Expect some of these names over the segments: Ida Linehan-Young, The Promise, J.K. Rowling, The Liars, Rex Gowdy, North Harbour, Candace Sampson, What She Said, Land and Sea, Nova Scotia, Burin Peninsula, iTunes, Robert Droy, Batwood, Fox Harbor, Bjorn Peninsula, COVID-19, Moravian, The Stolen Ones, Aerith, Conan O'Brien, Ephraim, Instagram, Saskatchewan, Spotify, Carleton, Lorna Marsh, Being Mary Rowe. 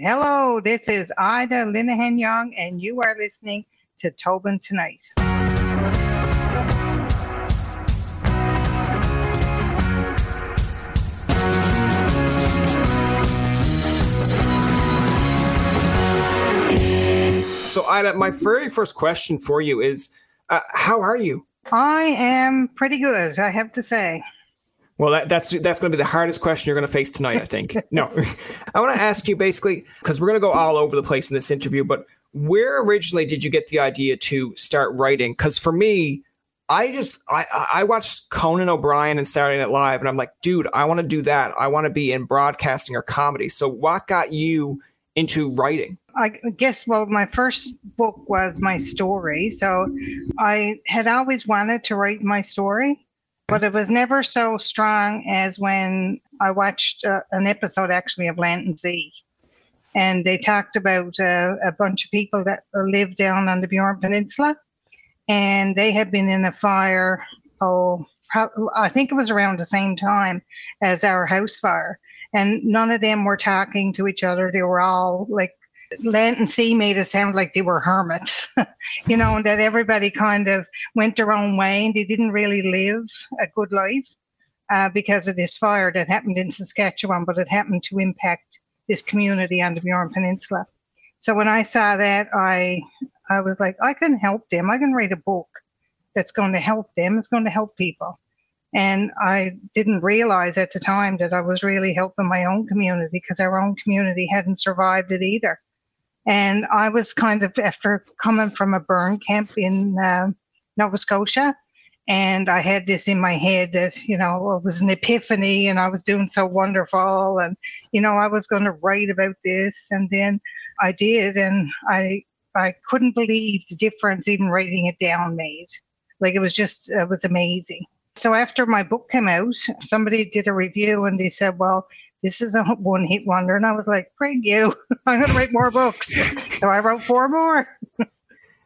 Hello, this is Ida Linehan-Young, and you are listening to Tobin Tonight. So, Ida, my very first question for you is, how are you? I am pretty good, I have to say. Well, that's going to be the hardest question you're going to face tonight, I think. No, I want to ask you basically, because we're going to go all over the place in this interview, but where originally did you get the idea to start writing? Because for me, I watched Conan O'Brien and Saturday Night Live, and I'm like, dude, I want to do that. I want to be in broadcasting or comedy. So what got you into writing? I guess, well, my first book was my story. So I had always wanted to write my story. But it was never so strong as when I watched an episode, actually, of Land and Sea. And they talked about a bunch of people that lived down on the Bjorn Peninsula. And they had been in a fire, I think it was around the same time as our house fire. And none of them were talking to each other. They were all like, Land and Sea made it sound like they were hermits, you know, and that everybody kind of went their own way and they didn't really live a good life because of this fire that happened in Saskatchewan, but it happened to impact this community on the Burin Peninsula. So when I saw that, I was like, I can help them. I can write a book that's going to help them. It's going to help people. And I didn't realize at the time that I was really helping my own community because our own community hadn't survived it either. And I was kind of, after coming from a burn camp in Nova Scotia, and I had this in my head that, you know, it was an epiphany and I was doing so wonderful and, you know, I was going to write about this. And then I did, and I couldn't believe the difference even writing it down made. Like, it was just, it was amazing. So after my book came out, somebody did a review and they said, well, this is a one-hit wonder. And I was like, "Great, you. I'm going to write more books." So I wrote 4 more.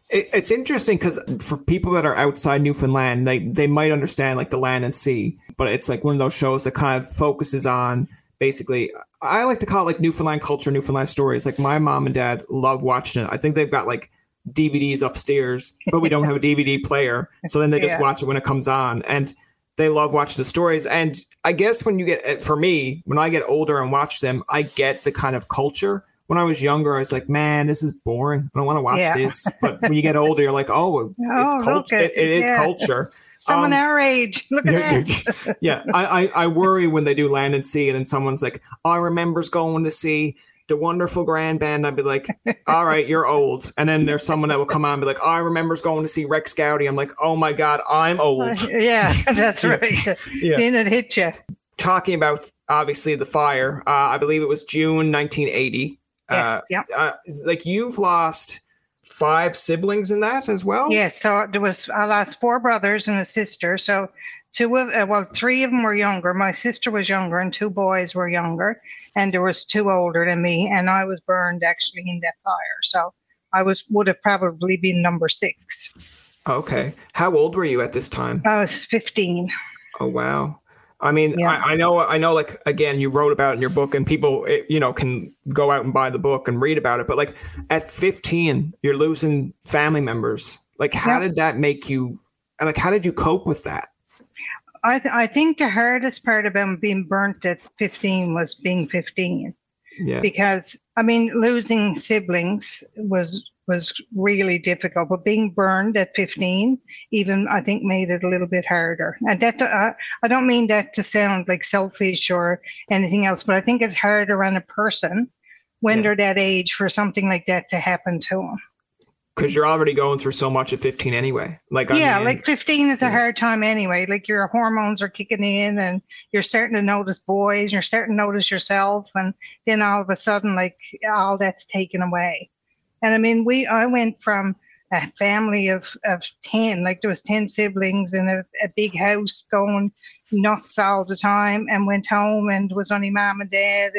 It's interesting because for people that are outside Newfoundland, they might understand like the Land and Sea, but it's like one of those shows that kind of focuses on basically, I like to call it like Newfoundland culture, Newfoundland stories. Like my mom and dad love watching it. I think they've got like DVDs upstairs, but we don't have a DVD player. So then they just watch it when it comes on. And they love watching the stories. And I guess when I get older and watch them, I get the kind of culture. When I was younger, I was like, man, this is boring. I don't want to watch this. But when you get older, you're like, it's culture. It is culture. Someone our age. Look at that. Yeah. I worry when they do Land and Sea and then someone's like, I remembers going to see the Wonderful Grand Band. I'd be like, all right, you're old. And then there's someone that will come on and be like, I remember going to see Rex Gowdy. I'm like, oh my God, I'm old. Yeah, that's right. Yeah. Then it hit you. Talking about, obviously, the fire, I believe it was June 1980. Yes, yeah. Like, you've lost 5 siblings in that as well? Yes, so I lost 4 brothers and a sister. So 3 of them were younger. My sister was younger and 2 boys were younger. And there was 2 older than me, and I was burned actually in that fire. So I would have probably been number 6. Okay. How old were you at this time? I was 15. Oh, wow. I mean, yeah. I know, like, again, you wrote about it in your book, and people, you know, can go out and buy the book and read about it. But like at 15, you're losing family members. Like, how did that make you, like, how did you cope with that? I think the hardest part about being burnt at 15 was being 15. Yeah. Because, I mean, losing siblings was really difficult, but being burned at 15 even, I think, made it a little bit harder. And that I don't mean that to sound like selfish or anything else, but I think it's harder on a person when they're that age for something like that to happen to them. because you're already going through so much at 15 anyway. Like, yeah, I mean, like 15 is a hard time anyway. Like your hormones are kicking in and you're starting to notice boys and you're starting to notice yourself. And then all of a sudden, like all that's taken away. And I mean, I went from a family of 10, like there was 10 siblings in a big house going nuts all the time, and went home and was only mom and dad,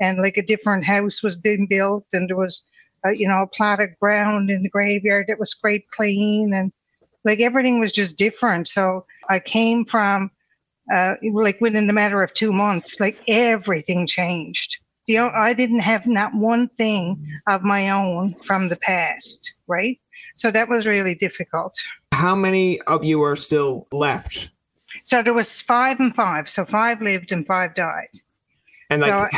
and like a different house was being built, and there was a plot of ground in the graveyard that was scraped clean, and like everything was just different. So I came from like within the matter of 2 months, like everything changed. I didn't have not one thing of my own from the past, right? So that was really difficult. How many of you are still left? So there was 5 and 5. So 5 lived and 5 died. And like,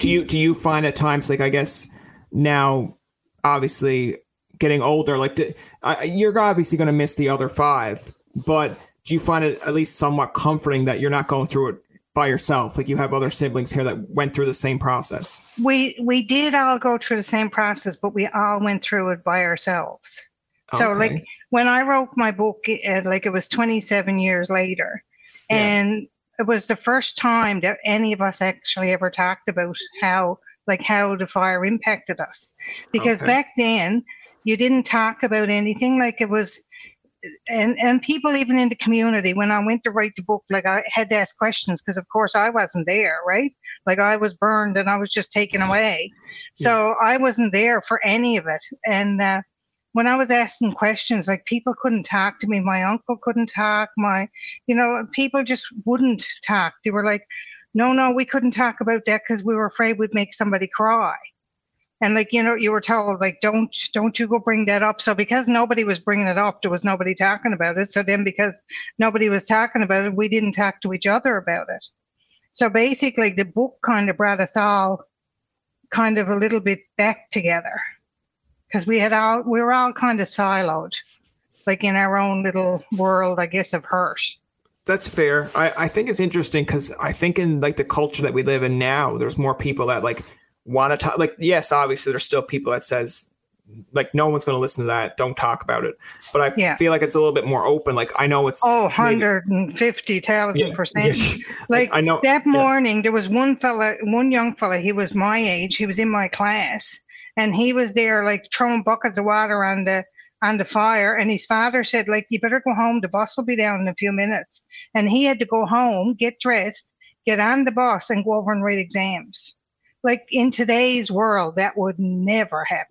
so, do you find at times, like I guess now, obviously getting older, like you're obviously going to miss the other 5, but do you find it at least somewhat comforting that you're not going through it by yourself? Like you have other siblings here that went through the same process. We did all go through the same process, but we all went through it by ourselves. Okay. So like when I wrote my book, like it was 27 years later, and it was the first time that any of us actually ever talked about how the fire impacted us. Because back then you didn't talk about anything, like it was, and people even in the community, when I went to write the book, like I had to ask questions because of course I wasn't there, right? Like I was burned and I was just taken away. So I wasn't there for any of it. And when I was asking questions, like people couldn't talk to me. My uncle couldn't talk. People just wouldn't talk. They were like, no, we couldn't talk about that because we were afraid we'd make somebody cry. And like, you were told, like, don't you go bring that up. So because nobody was bringing it up, there was nobody talking about it. So then because nobody was talking about it, we didn't talk to each other about it. So basically the book kind of brought us all kind of a little bit back together because we were all kind of siloed, like in our own little world, I guess, of hurt. That's fair. I think it's interesting because I think in like the culture that we live in now, there's more people that like want to talk. Like, yes, obviously there's still people that says like, no one's going to listen to that. Don't talk about it. But I feel like it's a little bit more open. Like I know it's 150,000%. Like I know that morning there was one young fella, he was my age. He was in my class and he was there like throwing buckets of water on the fire, and his father said, like, you better go home, the bus will be down in a few minutes. And he had to go home, get dressed, get on the bus and go over and write exams. Like in today's world that would never happen.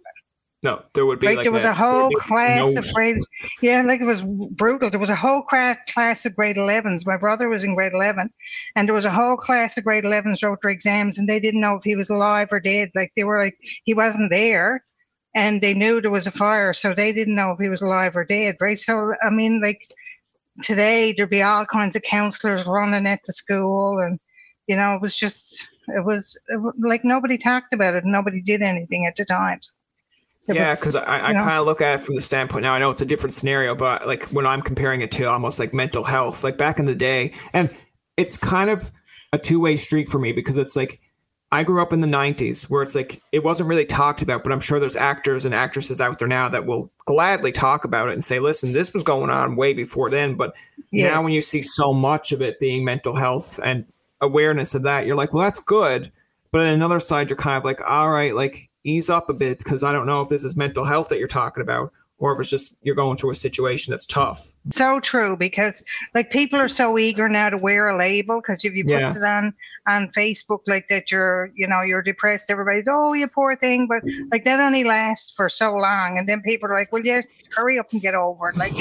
No, there would be like there was a whole class of grade, like it was brutal. There was a whole class of grade 11s. My brother was in grade 11, and there was a whole class of grade 11s wrote their exams, and they didn't know if he was alive or dead. Like they were like, he wasn't there. And they knew there was a fire, so they didn't know if he was alive or dead, right? So, I mean, like today there'd be all kinds of counselors running at the school, and, it was just, it was like nobody talked about it and nobody did anything at the times. Because I kind of look at it from the standpoint now. I know it's a different scenario, but like when I'm comparing it to almost like mental health, like back in the day, and it's kind of a two-way street for me because it's like, I grew up in the 90s where it's like it wasn't really talked about, but I'm sure there's actors and actresses out there now that will gladly talk about it and say, listen, this was going on way before then. But now when you see so much of it being mental health and awareness of that, you're like, well, that's good. But on another side, you're kind of like, all right, like ease up a bit because I don't know if this is mental health that you're talking about or if it's just you're going through a situation that's tough. So true, because like people are so eager now to wear a label, because if you put it on Facebook like that, you're depressed, everybody's, oh, you poor thing. But like that only lasts for so long. And then people are like, well, yeah, hurry up and get over it. Like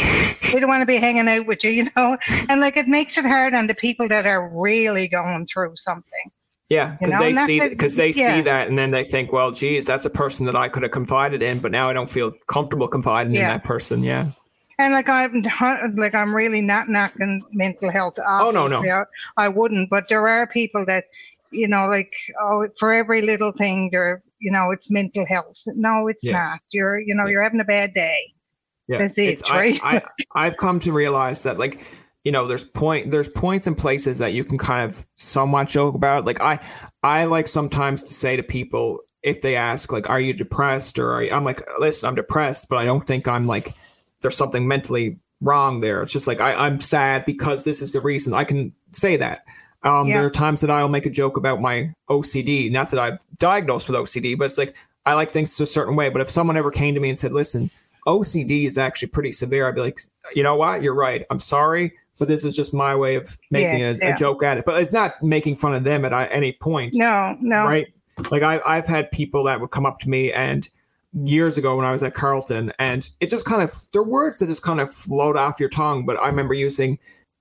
we don't want to be hanging out with you, And like it makes it hard on the people that are really going through something. Yeah, because they see that, and then they think, well, geez, that's a person that I could have confided in, but now I don't feel comfortable confiding in that person. Yeah. And like I'm really not knocking mental health off. Oh, no. I wouldn't. But there are people that, like, oh, for every little thing, they're, it's mental health. No, it's not. You're, you're having a bad day. Yeah. That's it, right? I've come to realize that, like, there's points and places that you can kind of somewhat joke about. Like I like sometimes to say to people, if they ask, like, are you depressed? Or I'm like, listen, I'm depressed, but I don't think I'm like, there's something mentally wrong there. It's just like, I'm sad because this is the reason. I can say that. There are times that I'll make a joke about my OCD. Not that I've diagnosed with OCD, but it's like, I like things a certain way. But if someone ever came to me and said, listen, OCD is actually pretty severe, I'd be like, you know what? You're right. I'm sorry. But this is just my way of making a joke at it. But it's not making fun of them at any point. No. Right? Like I've had people that would come up to me and years ago when I was at Carleton, and it just kind of, they're words that just kind of float off your tongue. But I remember using,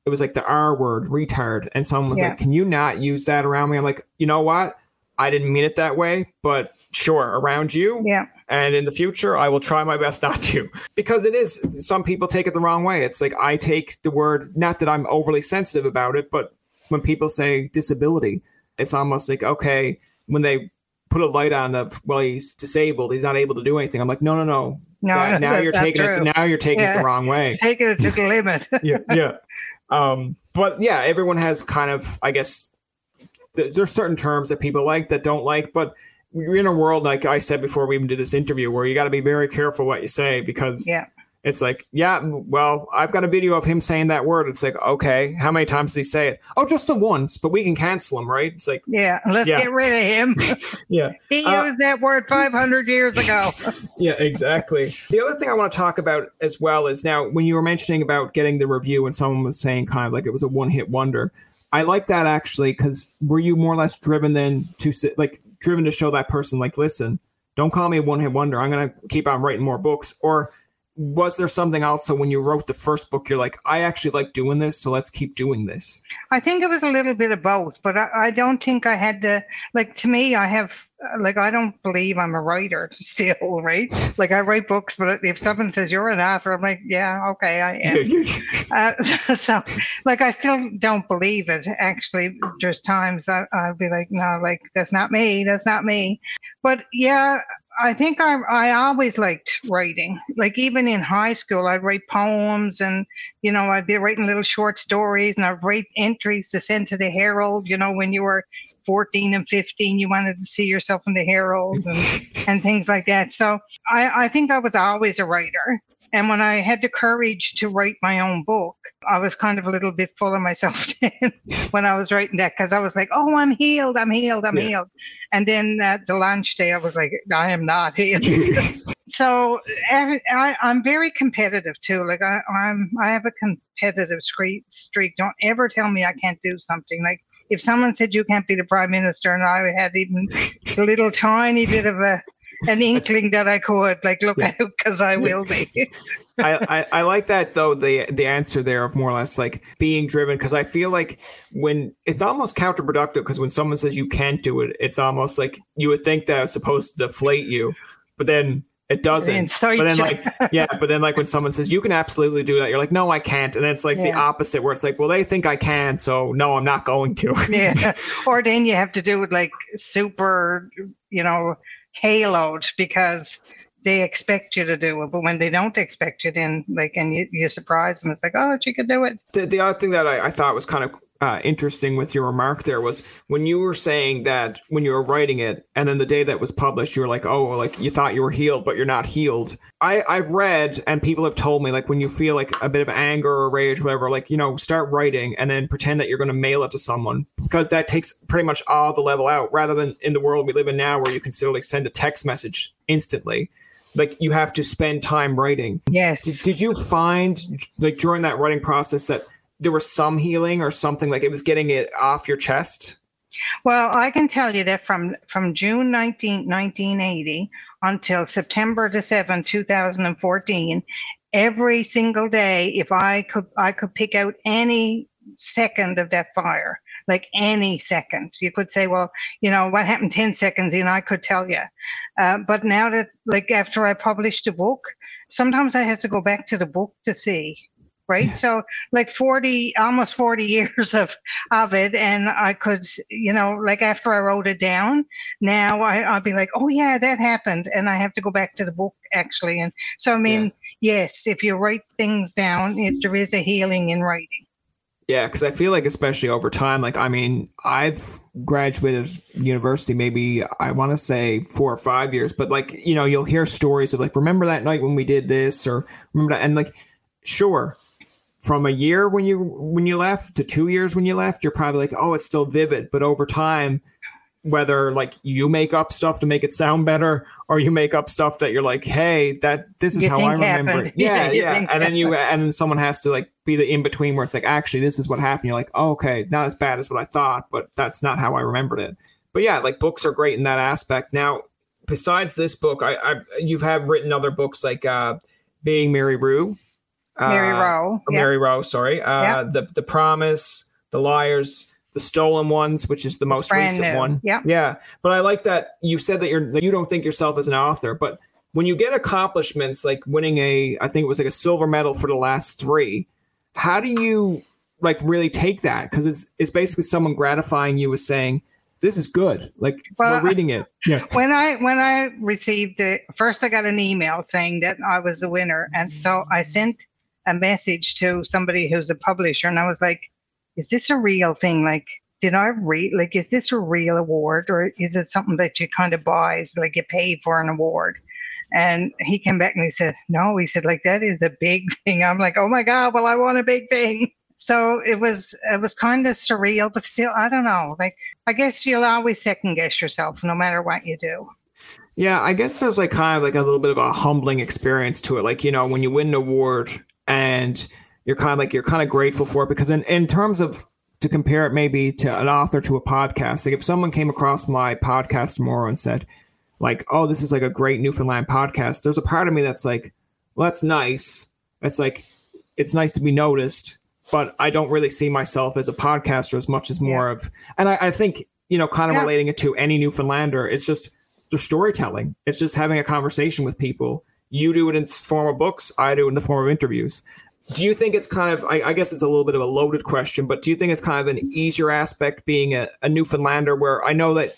it was like the R word, retard. And someone was like, can you not use that around me? I'm like, you know what? I didn't mean it that way, but sure, around you. Yeah. And in the future, I will try my best not to, because it is, some people take it the wrong way. It's like, I take the word, not that I'm overly sensitive about it, but when people say disability, it's almost like, okay, when they put a light on of, well, he's disabled, he's not able to do anything. I'm like, no. Now you're taking it the wrong way. Taking it to the limit. Yeah. But yeah, everyone has kind of, I guess, there's certain terms that people like that don't like, but you're in a world, like I said before we even did this interview, where you got to be very careful what you say, because it's like, well, I've got a video of him saying that word. It's like, okay, how many times did he say it? Oh, just the once, but we can cancel him, right? It's like, let's get rid of him. He used that word 500 years ago. Yeah, exactly. The other thing I want to talk about as well is, now when you were mentioning about getting the review and someone was saying kind of like it was a one-hit wonder, I like that actually, because were you more or less driven to show that person, like, listen, don't call me a one-hit wonder. I'm going to keep on writing more books. Or was there something else? So when you wrote the first book, you're like, I actually like doing this, so let's keep doing this. I think it was a little bit of both, but I don't think I had to, like, to me, I have, like, I don't believe I'm a writer still, right? Like, I write books, but if someone says you're an author, I'm like, yeah, okay, I am. So, like, I still don't believe it, actually. There's times I'll be like, no, like, that's not me. But yeah, I think I always liked writing. Like, even in high school, I'd write poems and, you know, I'd be writing little short stories, and I'd write entries to send to the Herald. You know, when you were 14 and 15, you wanted to see yourself in the Herald and things like that. So I think I was always a writer. And when I had the courage to write my own book, I was kind of a little bit full of myself when I was writing that, because I was like, oh, I'm healed. And then at the launch day, I was like, I am not healed. So I'm very competitive too. Like I have a competitive streak. Don't ever tell me I can't do something. Like, if someone said you can't be the prime minister, and I had even a little tiny bit of an inkling that I could, like, look out, because I will be. I like that, though, the answer there of more or less like being driven, because I feel like when it's almost counterproductive, because when someone says you can't do it, it's almost like you would think that it's supposed to deflate you, but then it doesn't. But then when someone says you can absolutely do that, you're like, no, I can't. And it's like the opposite, where it's like, well, they think I can, so no, I'm not going to. Or then you have to do it like super, you know, haloed, because they expect you to do it, but when they don't expect you, then like, and you surprise them, it's like, oh, she could do it. The other thing that I thought was kind of interesting with your remark there was when you were saying that when you were writing it, and then the day that was published, you were like, oh, like you thought you were healed, but you're not healed. I've read, and people have told me, like, when you feel like a bit of anger or rage, or whatever, like, you know, start writing and then pretend that you're going to mail it to someone, because that takes pretty much all the level out, rather than in the world we live in now where you can still like send a text message instantly. Like, you have to spend time writing. Yes. Did you find, like, during that writing process that there was some healing or something, like it was getting it off your chest? Well, I can tell you that from June 19, 1980 until September the 7th, 2014, every single day, if I could pick out any second of that fire, like any second, you could say, well, you know, what happened 10 seconds and I could tell you. But now that, like, after I published a book, sometimes I have to go back to the book to see. Right. So like almost 40 years of it. And I could, you know, like after I wrote it down, now I'll be like, oh, yeah, that happened. And I have to go back to the book, actually. And so, I mean, yes, if you write things down, there is a healing in writing. Yeah, because I feel like especially over time, like, I mean, I've graduated university maybe, I want to say 4 or 5 years, but like, you know, you'll hear stories of like, remember that night when we did this, or remember that, and like, sure, from a year when you left to 2 years when you left, you're probably like, oh, it's still vivid. But over time, whether like you make up stuff to make it sound better, or you make up stuff that you're like, hey, that this is how I remember it. Yeah, yeah. And then someone has to like be the in between where it's like, actually, this is what happened. You're like, oh, okay, not as bad as what I thought, but that's not how I remembered it. But yeah, like books are great in that aspect. Now, besides this book, you've written other books like Being Mary Rowe. The Promise, The Liars, The Stolen Ones, which is the most recent one. Yeah. Yeah. But I like that you said that you don't think yourself as an author, but when you get accomplishments like winning I think it was like a silver medal for the last three, how do you like really take that? Because it's basically someone gratifying you as saying, this is good. Like, we're reading it. Yeah. When I received it, first I got an email saying that I was the winner. And so I sent a message to somebody who's a publisher, and I was like, is this a real thing? Like, did I read? Like, is this a real award, or is it something that you kind of buy? So, like, you pay for an award. And he came back and he said, no, he said, like, that is a big thing. I'm like, oh my God, well, I want a big thing. So it was kind of surreal, but still, I don't know. Like, I guess you'll always second guess yourself no matter what you do. Yeah, I guess there's like kind of like a little bit of a humbling experience to it. Like, you know, when you win an award and you're kind of grateful for it, because in terms of, to compare it maybe to an author to a podcast, like if someone came across my podcast tomorrow and said like, oh, this is like a great Newfoundland podcast, there's a part of me that's like, well, that's nice. It's like, it's nice to be noticed, but I don't really see myself as a podcaster as much as more of, and I think, you know, kind of relating it to any Newfoundlander, it's just the storytelling. It's just having a conversation with people. You do it in the form of books. I do it in the form of interviews. Do you think it's kind of, I guess it's a little bit of a loaded question, but do you think it's kind of an easier aspect being a Newfoundlander, where I know that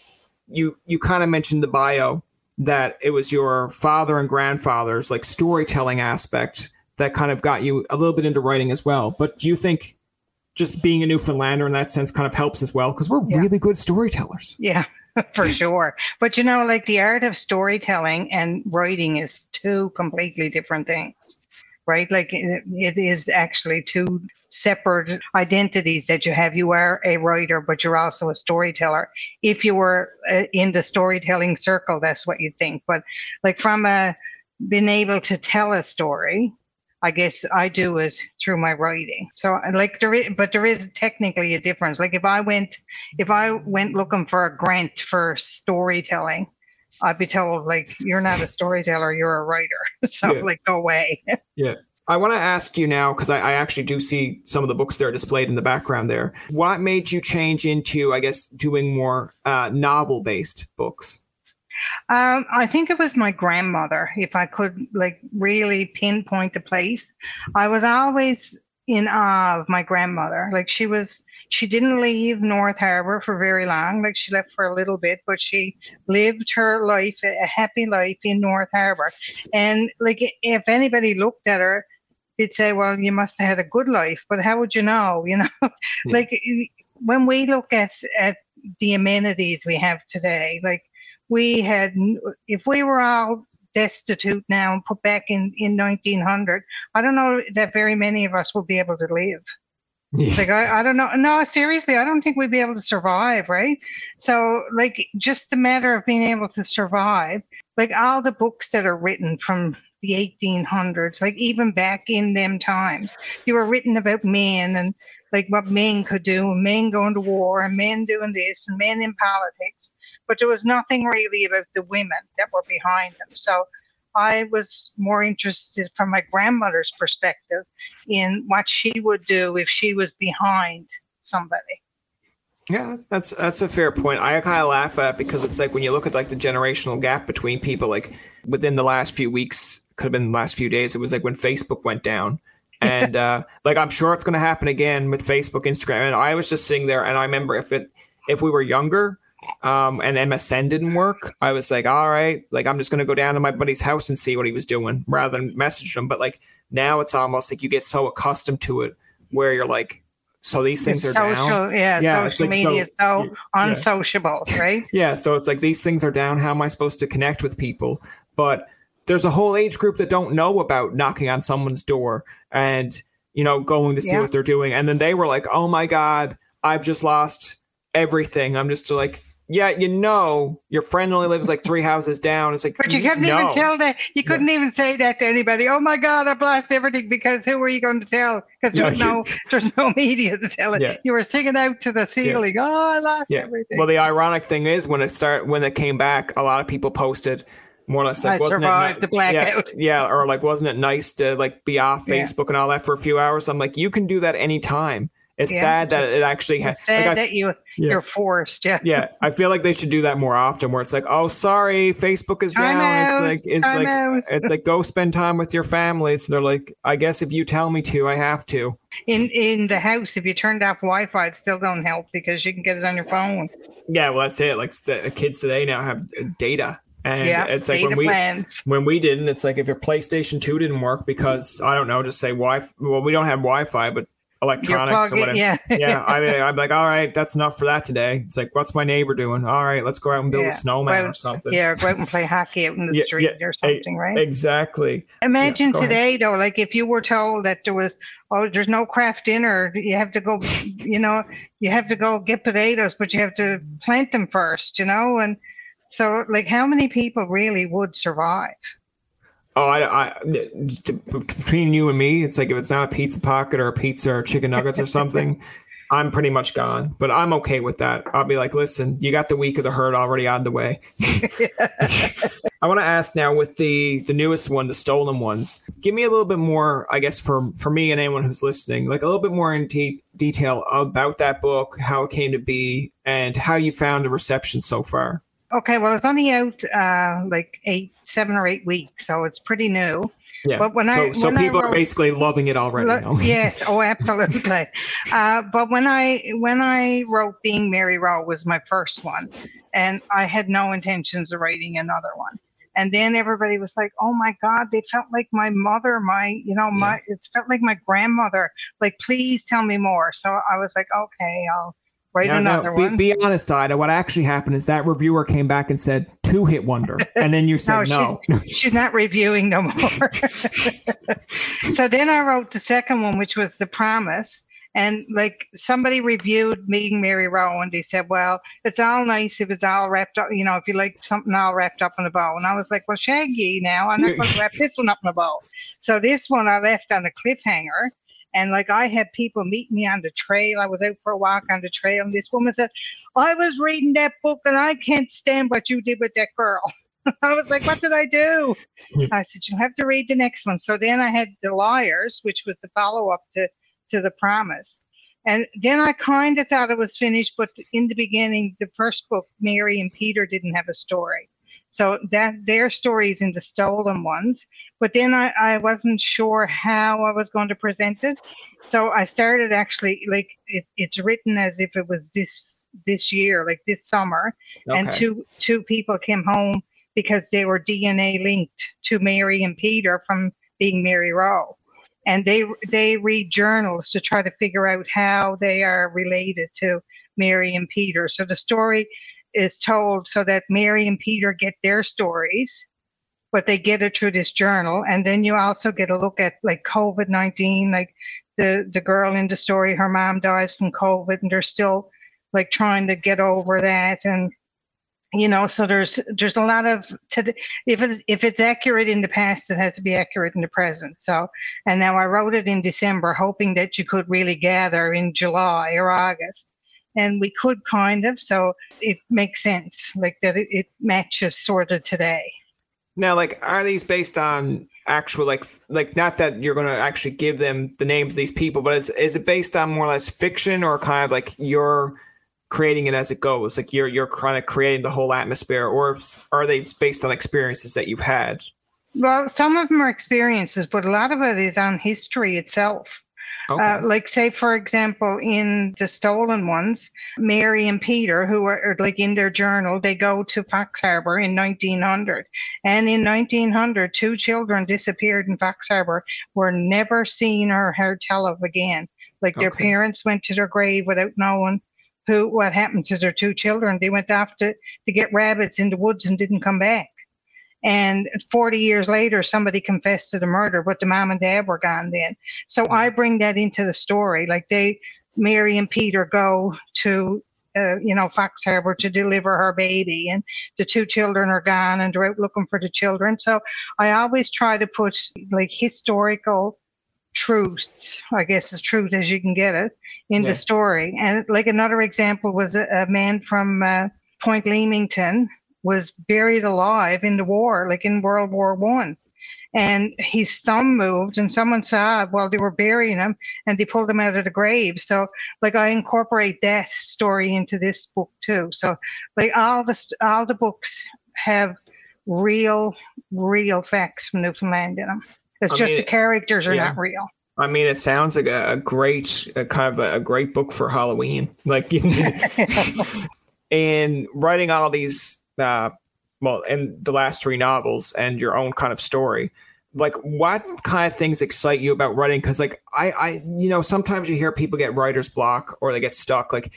you kind of mentioned the bio that it was your father and grandfather's like storytelling aspect that kind of got you a little bit into writing as well. But do you think just being a Newfoundlander in that sense kind of helps as well? Because we're really good storytellers. Yeah, for sure. But, you know, like the art of storytelling and writing is two completely different things. Right? Like it is actually two separate identities that you have. You are a writer, but you're also a storyteller. If you were in the storytelling circle, that's what you'd think. But like from being able to tell a story, I guess I do it through my writing. So like there is technically a difference. Like if I went looking for a grant for storytelling, I'd be told, like, you're not a storyteller, you're a writer. So, like, go away. Yeah. I want to ask you now, because I actually do see some of the books that are displayed in the background there. What made you change into, I guess, doing more novel-based books? I think it was my grandmother, if I could, like, really pinpoint the place. I was always in awe of my grandmother. Like, she didn't leave North Harbour for very long. Like, she left for a little bit, but she lived her life, a happy life in North Harbour. And like, if anybody looked at her, they'd say, well, you must have had a good life, but how would you know? You know, like when we look at the amenities we have today, like if we were all destitute now and put back in 1900, I don't know that very many of us will be able to live. Like, I don't know. No, seriously, I don't think we'd be able to survive, right? So, like, just the matter of being able to survive, like, all the books that are written from the 1800s, like, even back in them times, they were written about men and, like, what men could do, and men going to war, and men doing this, and men in politics. But there was nothing really about the women that were behind them. So I was more interested from my grandmother's perspective in what she would do if she was behind somebody. Yeah, that's a fair point. I kind of laugh at it because it's like when you look at like the generational gap between people, like within the last few weeks, could have been the last few days, it was like when Facebook went down. And like, I'm sure it's going to happen again with Facebook, Instagram. And I was just sitting there and I remember if we were younger, and MSN didn't work, I was like, all right, like I'm just going to go down to my buddy's house and see what he was doing rather than message him. But like now it's almost like you get so accustomed to it where you're like, So these things are down. Social media is so unsociable, right? Yeah, so it's like these things are down. How am I supposed to connect with people? But there's a whole age group that don't know about knocking on someone's door and, you know, going to see what they're doing. And then they were like, oh, my God, I've just lost everything. I'm just like, yeah, you know, your friend only lives like 3 houses down. It's like, but you couldn't even tell that. You couldn't even say that to anybody. Oh my God, I've lost everything, because who were you going to tell? Because there's no media to tell it. Yeah. You were singing out to the ceiling. Oh, I lost everything. Well, the ironic thing is when it came back, a lot of people posted more or less like, wasn't it the blackout? Yeah, or like, wasn't it nice to like be off Facebook and all that for a few hours? I'm like, you can do that anytime. It's sad that it actually has. It's sad that you're forced. Yeah. Yeah. I feel like they should do that more often, where it's like, oh, sorry, Facebook is down. It's like go spend time with your family. So they're like, I guess if you tell me to, I have to. In the house, if you turned off Wi-Fi, it still don't help, because you can get it on your phone. Yeah, well, that's it. Like the kids today now have data. And it's like when we didn't, it's like if your PlayStation 2 didn't work because, I don't know, just say Wi-Fi. Well, we don't have Wi-Fi, but electronics or whatever. I mean, I'm like, all right, that's enough for that today. It's like, what's my neighbor doing? All right, let's go out and build a snowman or something. Yeah, go out and play hockey out in the street or something, right? Exactly. Imagine today, though, like if you were told that there was, oh, there's no craft dinner. You have to go, you have to go get potatoes, but you have to plant them first, And so, like, how many people really would survive? Oh, between you and me, it's like if it's not a pizza pocket or a pizza or chicken nuggets or something, I'm pretty much gone. But I'm okay with that. I'll be like, listen, you got the week of the herd already on the way. I want to ask now, with the newest one, The Stolen Ones, give me a little bit more, I guess, for me and anyone who's listening, like a little bit more in detail about that book, how it came to be, and how you found the reception so far. Okay, well, it's only out 7 or 8 weeks, so it's pretty new. Yeah. But people are basically loving it already. Yes, oh, absolutely. But when I wrote Being Mary Rowe, was my first one, and I had no intentions of writing another one. And then everybody was like, "Oh my God, they felt like my mother, it felt like my grandmother. Like, please tell me more." So I was like, "Okay, I'll." One. Be honest, Ida. What actually happened is that reviewer came back and said 2-hit wonder, and then you said no. She's not reviewing no more. So then I wrote the second one, which was The Promise, and like somebody reviewed Being Mary Rowe, and they said, "Well, it's all nice if it's all wrapped up. You know, if you like something all wrapped up in a bow." And I was like, "Well, Shaggy, now I'm not going to wrap this one up in a bow." So this one I left on a cliffhanger. And like I had people meet me on the trail. I was out for a walk on the trail, and this woman said, "I was reading that book, and I can't stand what you did with that girl." I was like, "What did I do?" I said, "You have to read the next one." So then I had The Liars, which was the follow-up to The Promise. And then I kind of thought it was finished, but in the beginning, the first book, Mary and Peter didn't have a story. So that their story is in The Stolen Ones. But then I wasn't sure how I was going to present it. So I started actually, like, it's written as if it was this year, like this summer. Okay. And two people came home because they were DNA linked to Mary and Peter from Being Mary Rowe. And they read journals to try to figure out how they are related to Mary and Peter. So the story is told so that Mary and Peter get their stories, but they get it through this journal. And then you also get a look at like COVID-19, like the girl in the story, her mom dies from COVID, and they're still like trying to get over that. And, so there's a lot of, if it's accurate in the past, it has to be accurate in the present. So, and now I wrote it in December, hoping that you could really gather in July or August. And we could kind of, so it makes sense, like that it matches sort of today. Now, like, are these based on actual, like not that you're going to actually give them the names of these people, but is it based on more or less fiction, or kind of like you're creating it as it goes? Like you're kind of creating the whole atmosphere, or are they based on experiences that you've had? Well, some of them are experiences, but a lot of it is on history itself. Okay. Like, say, for example, in The Stolen Ones, Mary and Peter, who are like in their journal, they go to Fox Harbor in 1900. And in 1900, 2 children disappeared in Fox Harbor, were never seen or heard tell of again. Like their parents went to their grave without knowing what happened to their two children. They went off to get rabbits in the woods and didn't come back. And 40 years later, somebody confessed to the murder, but the mom and dad were gone then. So I bring that into the story. Like Mary and Peter go to, Fox Harbor to deliver her baby, and the two children are gone and they're out looking for the children. So I always try to put like historical truths, I guess as truth as you can get it, in the story. And like another example was a man from Point Leamington was buried alive in the war, like in World War I. And his thumb moved, and someone saw it while they were burying him, and they pulled him out of the grave. So, like, I incorporate that story into this book too. So, like, all the books have real facts from Newfoundland in them. I mean, the characters are not real. I mean, it sounds like a great book for Halloween. Like, and writing all these. And the last three novels and your own kind of story, like what kind of things excite you about writing? Because like I sometimes you hear people get writer's block or they get stuck. Like,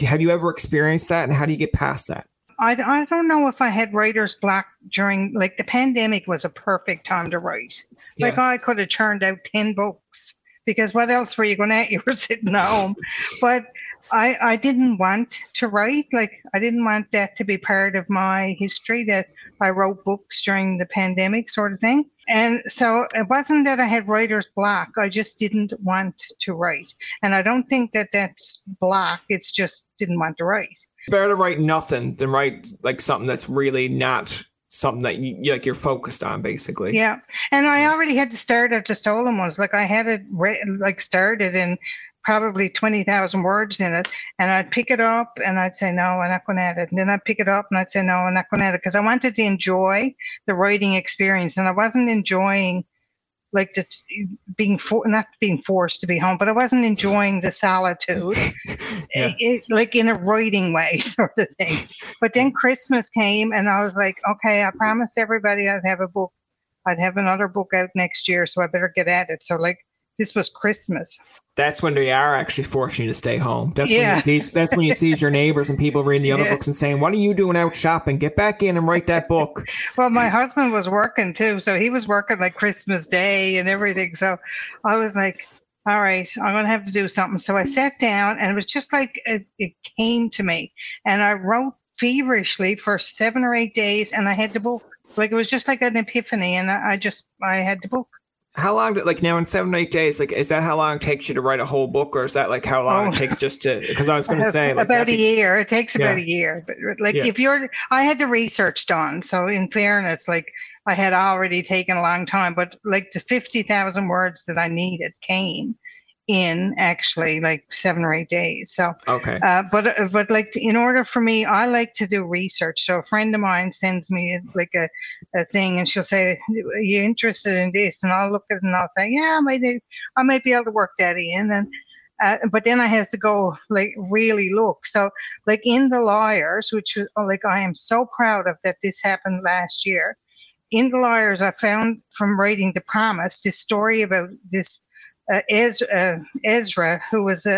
have you ever experienced that, and how do you get past that? I don't know if I had writer's block during, like, the pandemic was a perfect time to write. Like I could have churned out 10 books because what else were you going at? You were sitting home. But I didn't want to write. Like, I didn't want that to be part of my history, that I wrote books during the pandemic sort of thing. And so it wasn't that I had writer's block. I just didn't want to write. And I don't think that that's block. It's just didn't want to write. It's better to write nothing than write like something that's really not something that you're focused on, basically. Yeah. And I already had to start at The Stolen Ones. Like, I had it started in probably 20,000 words in it, and I'd pick it up and I'd say, no, I'm not going to add it. And then I'd pick it up and I'd say, no, I'm not going to add it, because I wanted to enjoy the writing experience. And I wasn't enjoying like not being forced to be home, but I wasn't enjoying the solitude like in a writing way sort of thing. But then Christmas came and I was like, okay, I promised everybody I'd have another book out next year, so I better get at it. So like, this was Christmas. That's when they are actually forcing you to stay home. That's when you see your neighbors and people reading the other books and saying, what are you doing out shopping? Get back in and write that book. Well, my husband was working too. So he was working like Christmas Day and everything. So I was like, all right, I'm going to have to do something. So I sat down, and it was just like it came to me. And I wrote feverishly for 7 or 8 days, and I had the book. Like, it was just like an epiphany, and I had the book. How long did, like, now in 7 or 8 days, like, is that how long it takes you to write a whole book, or is that like how long it takes just to, because I was going to say like, about a year. It takes about a year. But like, I had the research done. So in fairness, like, I had already taken a long time, but like the 50,000 words that I needed came in actually like 7 or 8 days. So, but like, in order for me, I like to do research. So a friend of mine sends me like a thing, and she'll say, are you interested in this? And I'll look at it and I'll say, yeah, I might be able to work that in. And, but then I have to go like really look. So like in The Liars, which was, like, I am so proud of that this happened last year. In The Liars, I found from writing The Promise, this story about this Ezra, who was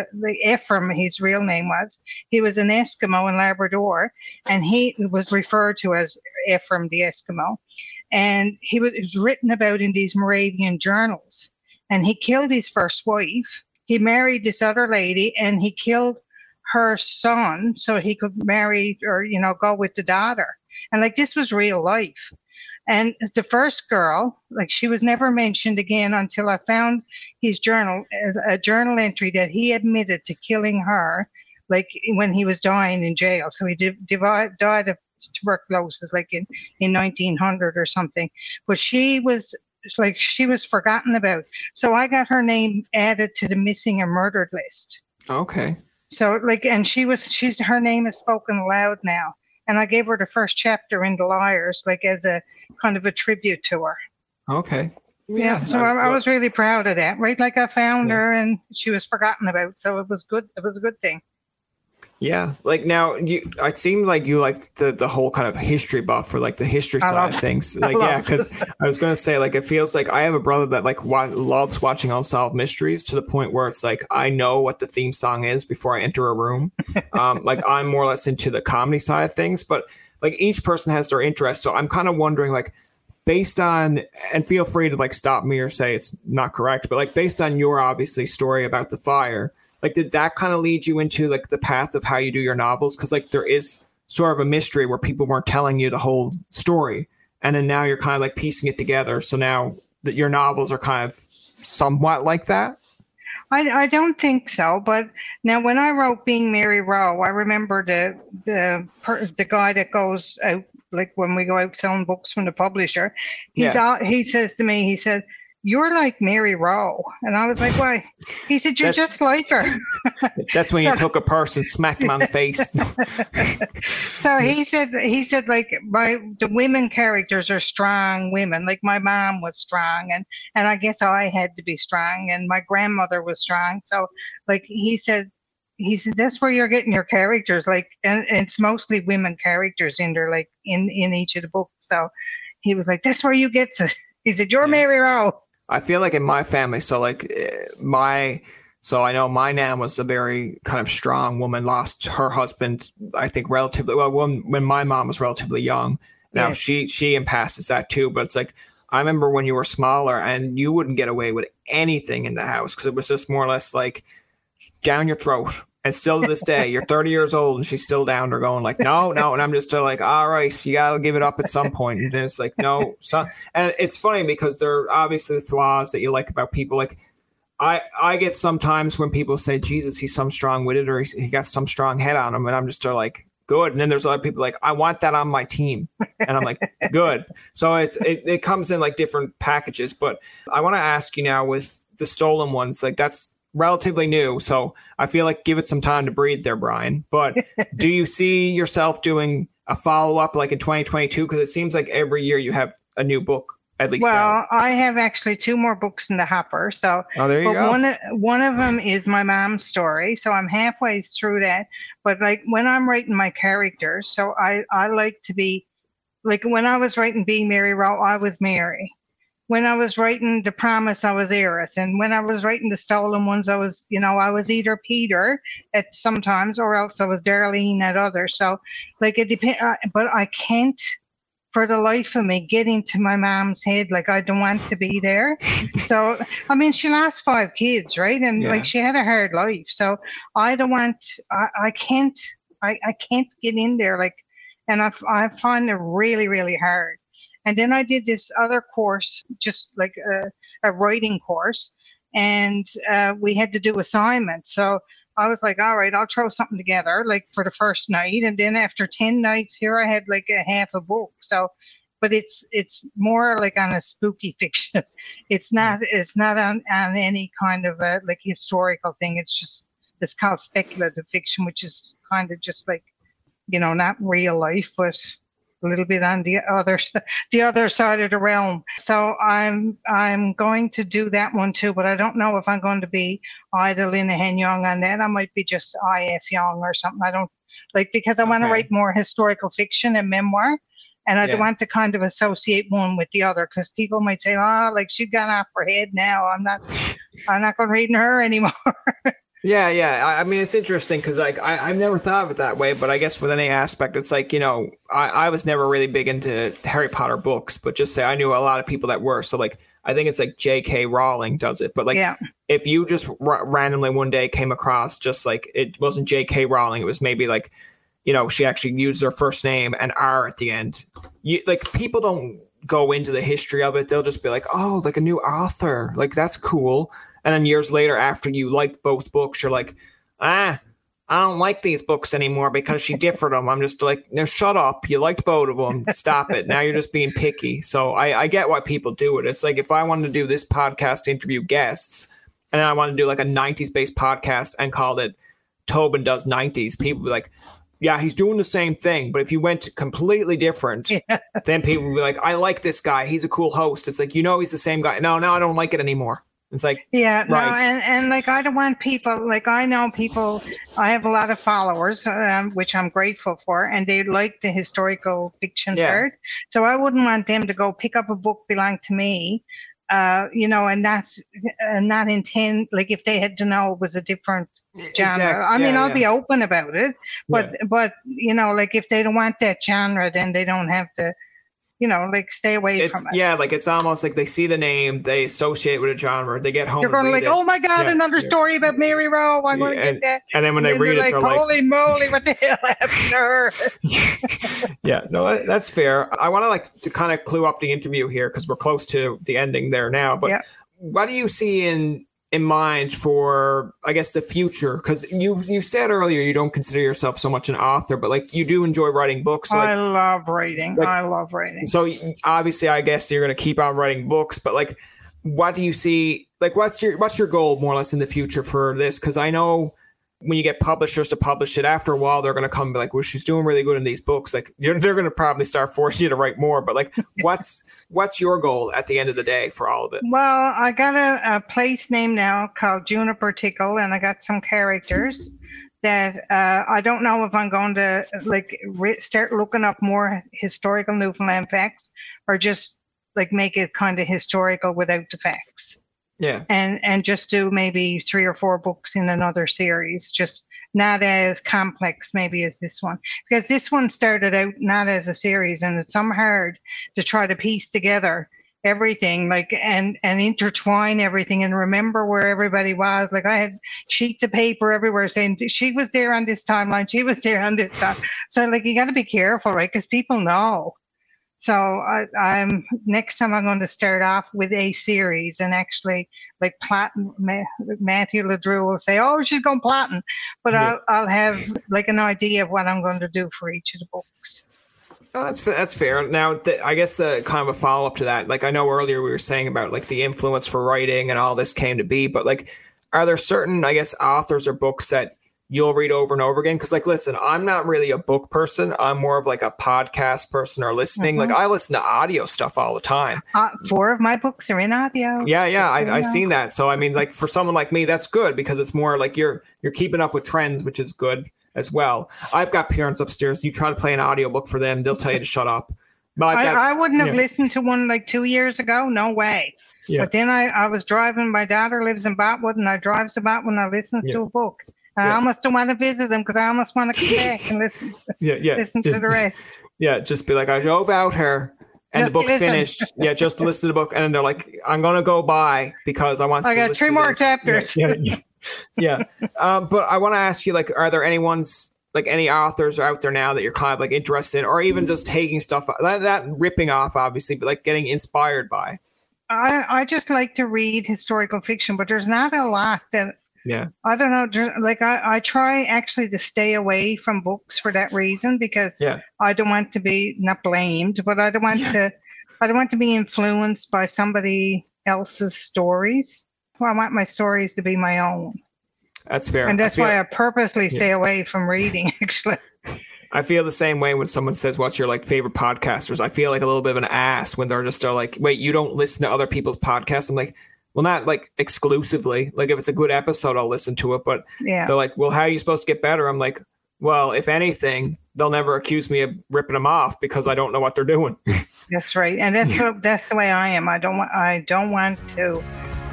Ephraim, his real name was. He was an Eskimo in Labrador, and he was referred to as Ephraim the Eskimo. And he was written about in these Moravian journals. And he killed his first wife. He married this other lady, and he killed her son so he could marry or, go with the daughter. And like, this was real life. And the first girl, like, she was never mentioned again until I found his journal, a journal entry that he admitted to killing her, like, when he was dying in jail. So he died of tuberculosis, like in 1900 or something. But she was forgotten about. So I got her name added to the missing and murdered list. Okay. So like, and her name is spoken aloud now. And I gave her the first chapter in The Liars, like, as a kind of a tribute to her. Okay. Yeah. So I was really proud of that, right? Like, I found her, and she was forgotten about. So it was good. It was a good thing. Yeah, like now you. It seemed like you liked the whole kind of history buff or like the history side of things. Like yeah, because I was gonna say like it feels like I have a brother that like loves watching unsolved mysteries to the point where it's like I know what the theme song is before I enter a room. Like I'm more or less into the comedy side of things, but like each person has their interest. So I'm kind of wondering like based on, and feel free to like stop me or say it's not correct, but like based on your obviously story about the fire. Like, did that kind of lead you into, like, the path of how you do your novels? Because, like, there is sort of a mystery where people weren't telling you the whole story. And then now you're kind of, like, piecing it together. So now that your novels are kind of somewhat like that? I don't think so. But now when I wrote Being Mary Rowe, I remember the guy that goes out, like, when we go out selling books from the publisher. He says to me, he said, "You're like Mary Rowe." And I was like, "Why?" He said, "You're just like her." That's when you took a purse and smacked him on the face. So he said, like, the women characters are strong women. Like, my mom was strong, and I guess I had to be strong, and my grandmother was strong. So, like, he said, "That's where you're getting your characters." Like, and it's mostly women characters in there, like, in each of the books. So he was like, "That's where you get to." He said, "You're Mary Rowe." I feel like in my family, so I know my nan was a very kind of strong woman, lost her husband, I think, relatively, well, when my mom was relatively young. Now she impasses that too, but it's like, I remember when you were smaller and you wouldn't get away with anything in the house because it was just more or less like down your throat. And still to this day, you're 30 years old and she's still down there going like, no. And I'm just like, all right, you got to give it up at some point. And it's like, no. And it's funny because there are obviously the flaws that you like about people. Like I get sometimes when people say, "Jesus, he's some strong-witted," or he got some strong head on him. And I'm just like, good. And then there's other people like, "I want that on my team." And I'm like, good. So it comes in like different packages. But I want to ask you now with The Stolen Ones, like that's relatively new, so I feel like give it some time to breathe there, Brian, but do you see yourself doing a follow-up like in 2022? Because it seems like every year you have a new book at least out. I have actually 2 more books in the hopper, so there you go. One of them is my mom's story, so I'm halfway through that. But like when I'm writing my characters, so I like to be like, when I was writing Being Mary Rowe, I was Mary. When I was writing The Promise, I was Aerith. And when I was writing The Stolen Ones, I was either Peter at sometimes, or else I was Darlene at others. So like it depends, but I can't for the life of me get into my mom's head. Like I don't want to be there. So, I mean, she lost 5 kids, right? And like she had a hard life. So I don't want, I can't get in there. Like, and I find it really, really hard. And then I did this other course, just like a writing course, and we had to do assignments. So I was like, all right, I'll throw something together, like for the first night. And then after 10 nights here, I had like a half a book. So, but it's more like on a spooky fiction. It's not on any kind of a like historical thing. It's called speculative fiction, which is kind of just like, not real life, but a little bit on the other side of the realm. So I'm going to do that one too, but I don't know if I'm going to be Ida Linehan-Young on that. I might be just I.F. Young or something. I don't like, because I want to write more historical fiction and memoir, and I don't want to kind of associate one with the other, because people might say, "Oh, like she's gone off her head now. I'm not going to read her anymore." Yeah. I mean, it's interesting because like I've never thought of it that way, but I guess with any aspect, it's like, I was never really big into Harry Potter books, but just say I knew a lot of people that were. So like, I think it's like J.K. Rowling does it. But like, if you just randomly one day came across just like, it wasn't J.K. Rowling, it was maybe like, she actually used her first name and R at the end. Like people don't go into the history of it. They'll just be like, oh, like a new author. Like, that's cool. And then years later, after you like both books, you're like, I don't like these books anymore because she differed them. I'm just like, no, shut up. You liked both of them. Stop it. Now you're just being picky. So I get why people do it. It's like if I wanted to do this podcast to interview guests and I want to do like a 90s based podcast and called it Tobin Does 90s, people would be like, yeah, he's doing the same thing. But if you went completely different, then people would be like, I like this guy. He's a cool host. It's like, he's the same guy. No, I don't like it anymore. It's like, yeah, right. No, and like, I don't want people, like, I know people, I have a lot of followers, which I'm grateful for, and they like the historical fiction part. So I wouldn't want them to go pick up a book belonging to me, you know, and not intend, like, if they had to know it was a different genre. Exactly. I mean, I'll be open about it, but, but, you know, like, if they don't want that genre, then they don't have to. You know, like, stay away from it. Yeah, like, it's almost like they see the name, they associate it with a genre, they get home. They're going to, like, oh my God, another story about Mary Rowe. I'm going to get that. And then when they read it, they're like, holy moly, what the hell happened to her? Yeah, no, that's fair. I want to, like, to kind of clue up the interview here because we're close to the ending there now. But what do you see in mind for, I guess, the future? Because you said earlier you don't consider yourself so much an author, but, like, you do enjoy writing books. Like, I love writing. Like, I love writing. So obviously, I guess you're going to keep on writing books, but, like, what do you see? Like, what's your goal more or less in the future for this? Because I know when you get publishers to publish it, after a while they're going to come and be like, well, she's doing really good in these books. Like, they're going to probably start forcing you to write more. But, like, what's your goal at the end of the day for all of it? Well, I got a place name now called Juniper Tickle, and I got some characters that I don't know if I'm going to, like, start looking up more historical Newfoundland facts or just, like, make it kind of historical without the facts. Yeah. And just do maybe 3 or 4 books in another series, just not as complex maybe as this one, because this one started out not as a series, and it's some hard to try to piece together everything, like, and intertwine everything and remember where everybody was. Like, I had sheets of paper everywhere saying she was there on this timeline, she was there on this time. So, like, you got to be careful, right? Because people know. So I'm next time I'm going to start off with a series and actually, like, plot. Matthew LeDrew will say, "Oh, she's going plotting," but I'll have, like, an idea of what I'm going to do for each of the books. Oh, that's fair. Now, I guess the kind of a follow up to that, like, I know earlier we were saying about, like, the influence for writing and all this came to be, but, like, are there certain, I guess, authors or books that you'll read over and over again? Because, like, listen, I'm not really a book person. I'm more of, like, a podcast person or listening. Mm-hmm. Like, I listen to audio stuff all the time. 4 of my books are in audio. Yeah. I've seen that. So, I mean, like, for someone like me, that's good because it's more like you're keeping up with trends, which is good as well. I've got parents upstairs. You try to play an audiobook for them, they'll tell you to shut up. But I wouldn't have listened to one, like, 2 years ago. No way. Yeah. But then I was driving. My daughter lives in Batwood, and I drives to Batwood, and I listens to a book. I almost don't want to visit them because I almost want to come back and listen to the rest. Yeah, just be like, I drove out here and just the book's finished. Yeah, just to listen to the book. And then they're like, I'm going to go by because I want to listen to I got 3 more chapters. Yeah. But I want to ask you, like, are there any authors out there now that you're kind of, like, interested in, or even just taking stuff, that ripping off, obviously, but, like, getting inspired by? I just like to read historical fiction, but there's not a lot that... Yeah, I don't know. Like, I try actually to stay away from books for that reason, because I don't want to be not blamed, but I don't want to. I don't want to be influenced by somebody else's stories. Well, I want my stories to be my own. That's fair, and that's why I purposely stay away from reading. Actually, I feel the same way when someone says, "What's your, like, favorite podcasters?" I feel like a little bit of an ass when they're like, "Wait, you don't listen to other people's podcasts?" I'm like, well, not, like, exclusively. Like, if it's a good episode, I'll listen to it. But they're like, well, how are you supposed to get better? I'm like, well, if anything, they'll never accuse me of ripping them off because I don't know what they're doing. That's right. And that's the way I am. I don't want to,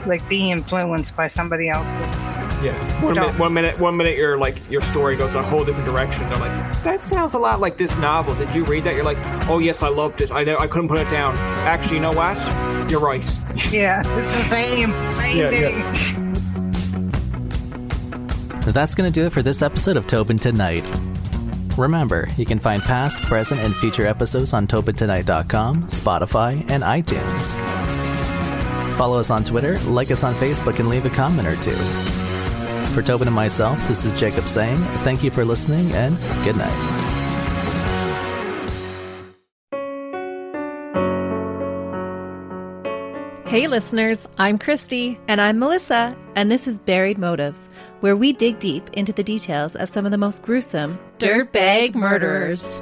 like, be influenced by somebody else's. Yeah. One minute your story goes in a whole different direction. They're like, that sounds a lot like this novel. Did you read that? You're like, oh yes, I loved it. I couldn't put it down. Actually, you know what? You're right. Yeah, it's the same thing. Yeah. That's going to do it for this episode of Tobin Tonight. Remember, you can find past, present, and future episodes on TobinTonight.com, Spotify, and iTunes. Follow us on Twitter, like us on Facebook, and leave a comment or two. For Tobin and myself, this is Jacob saying thank you for listening and good night. Hey listeners, I'm Christy. And I'm Melissa. And this is Buried Motives, where we dig deep into the details of some of the most gruesome dirtbag murderers.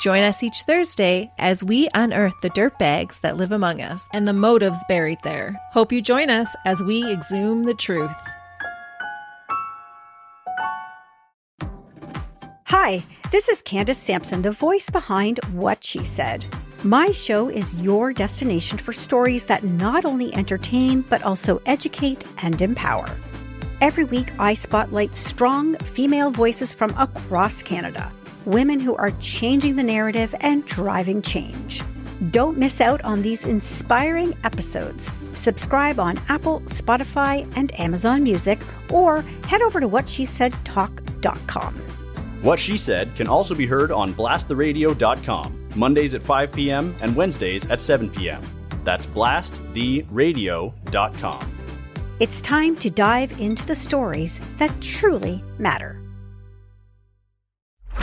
Join us each Thursday as we unearth the dirtbags that live among us and the motives buried there. Hope you join us as we exhume the truth. Hi, this is Candace Sampson, the voice behind What She Said. My show is your destination for stories that not only entertain, but also educate and empower. Every week, I spotlight strong female voices from across Canada. Women who are changing the narrative and driving change. Don't miss out on these inspiring episodes. Subscribe on Apple, Spotify, and Amazon Music, or head over to whatshesaidtalk.com. What She Said can also be heard on blasttheradio.com, Mondays at 5 p.m. and Wednesdays at 7 p.m. That's blasttheradio.com. It's time to dive into the stories that truly matter.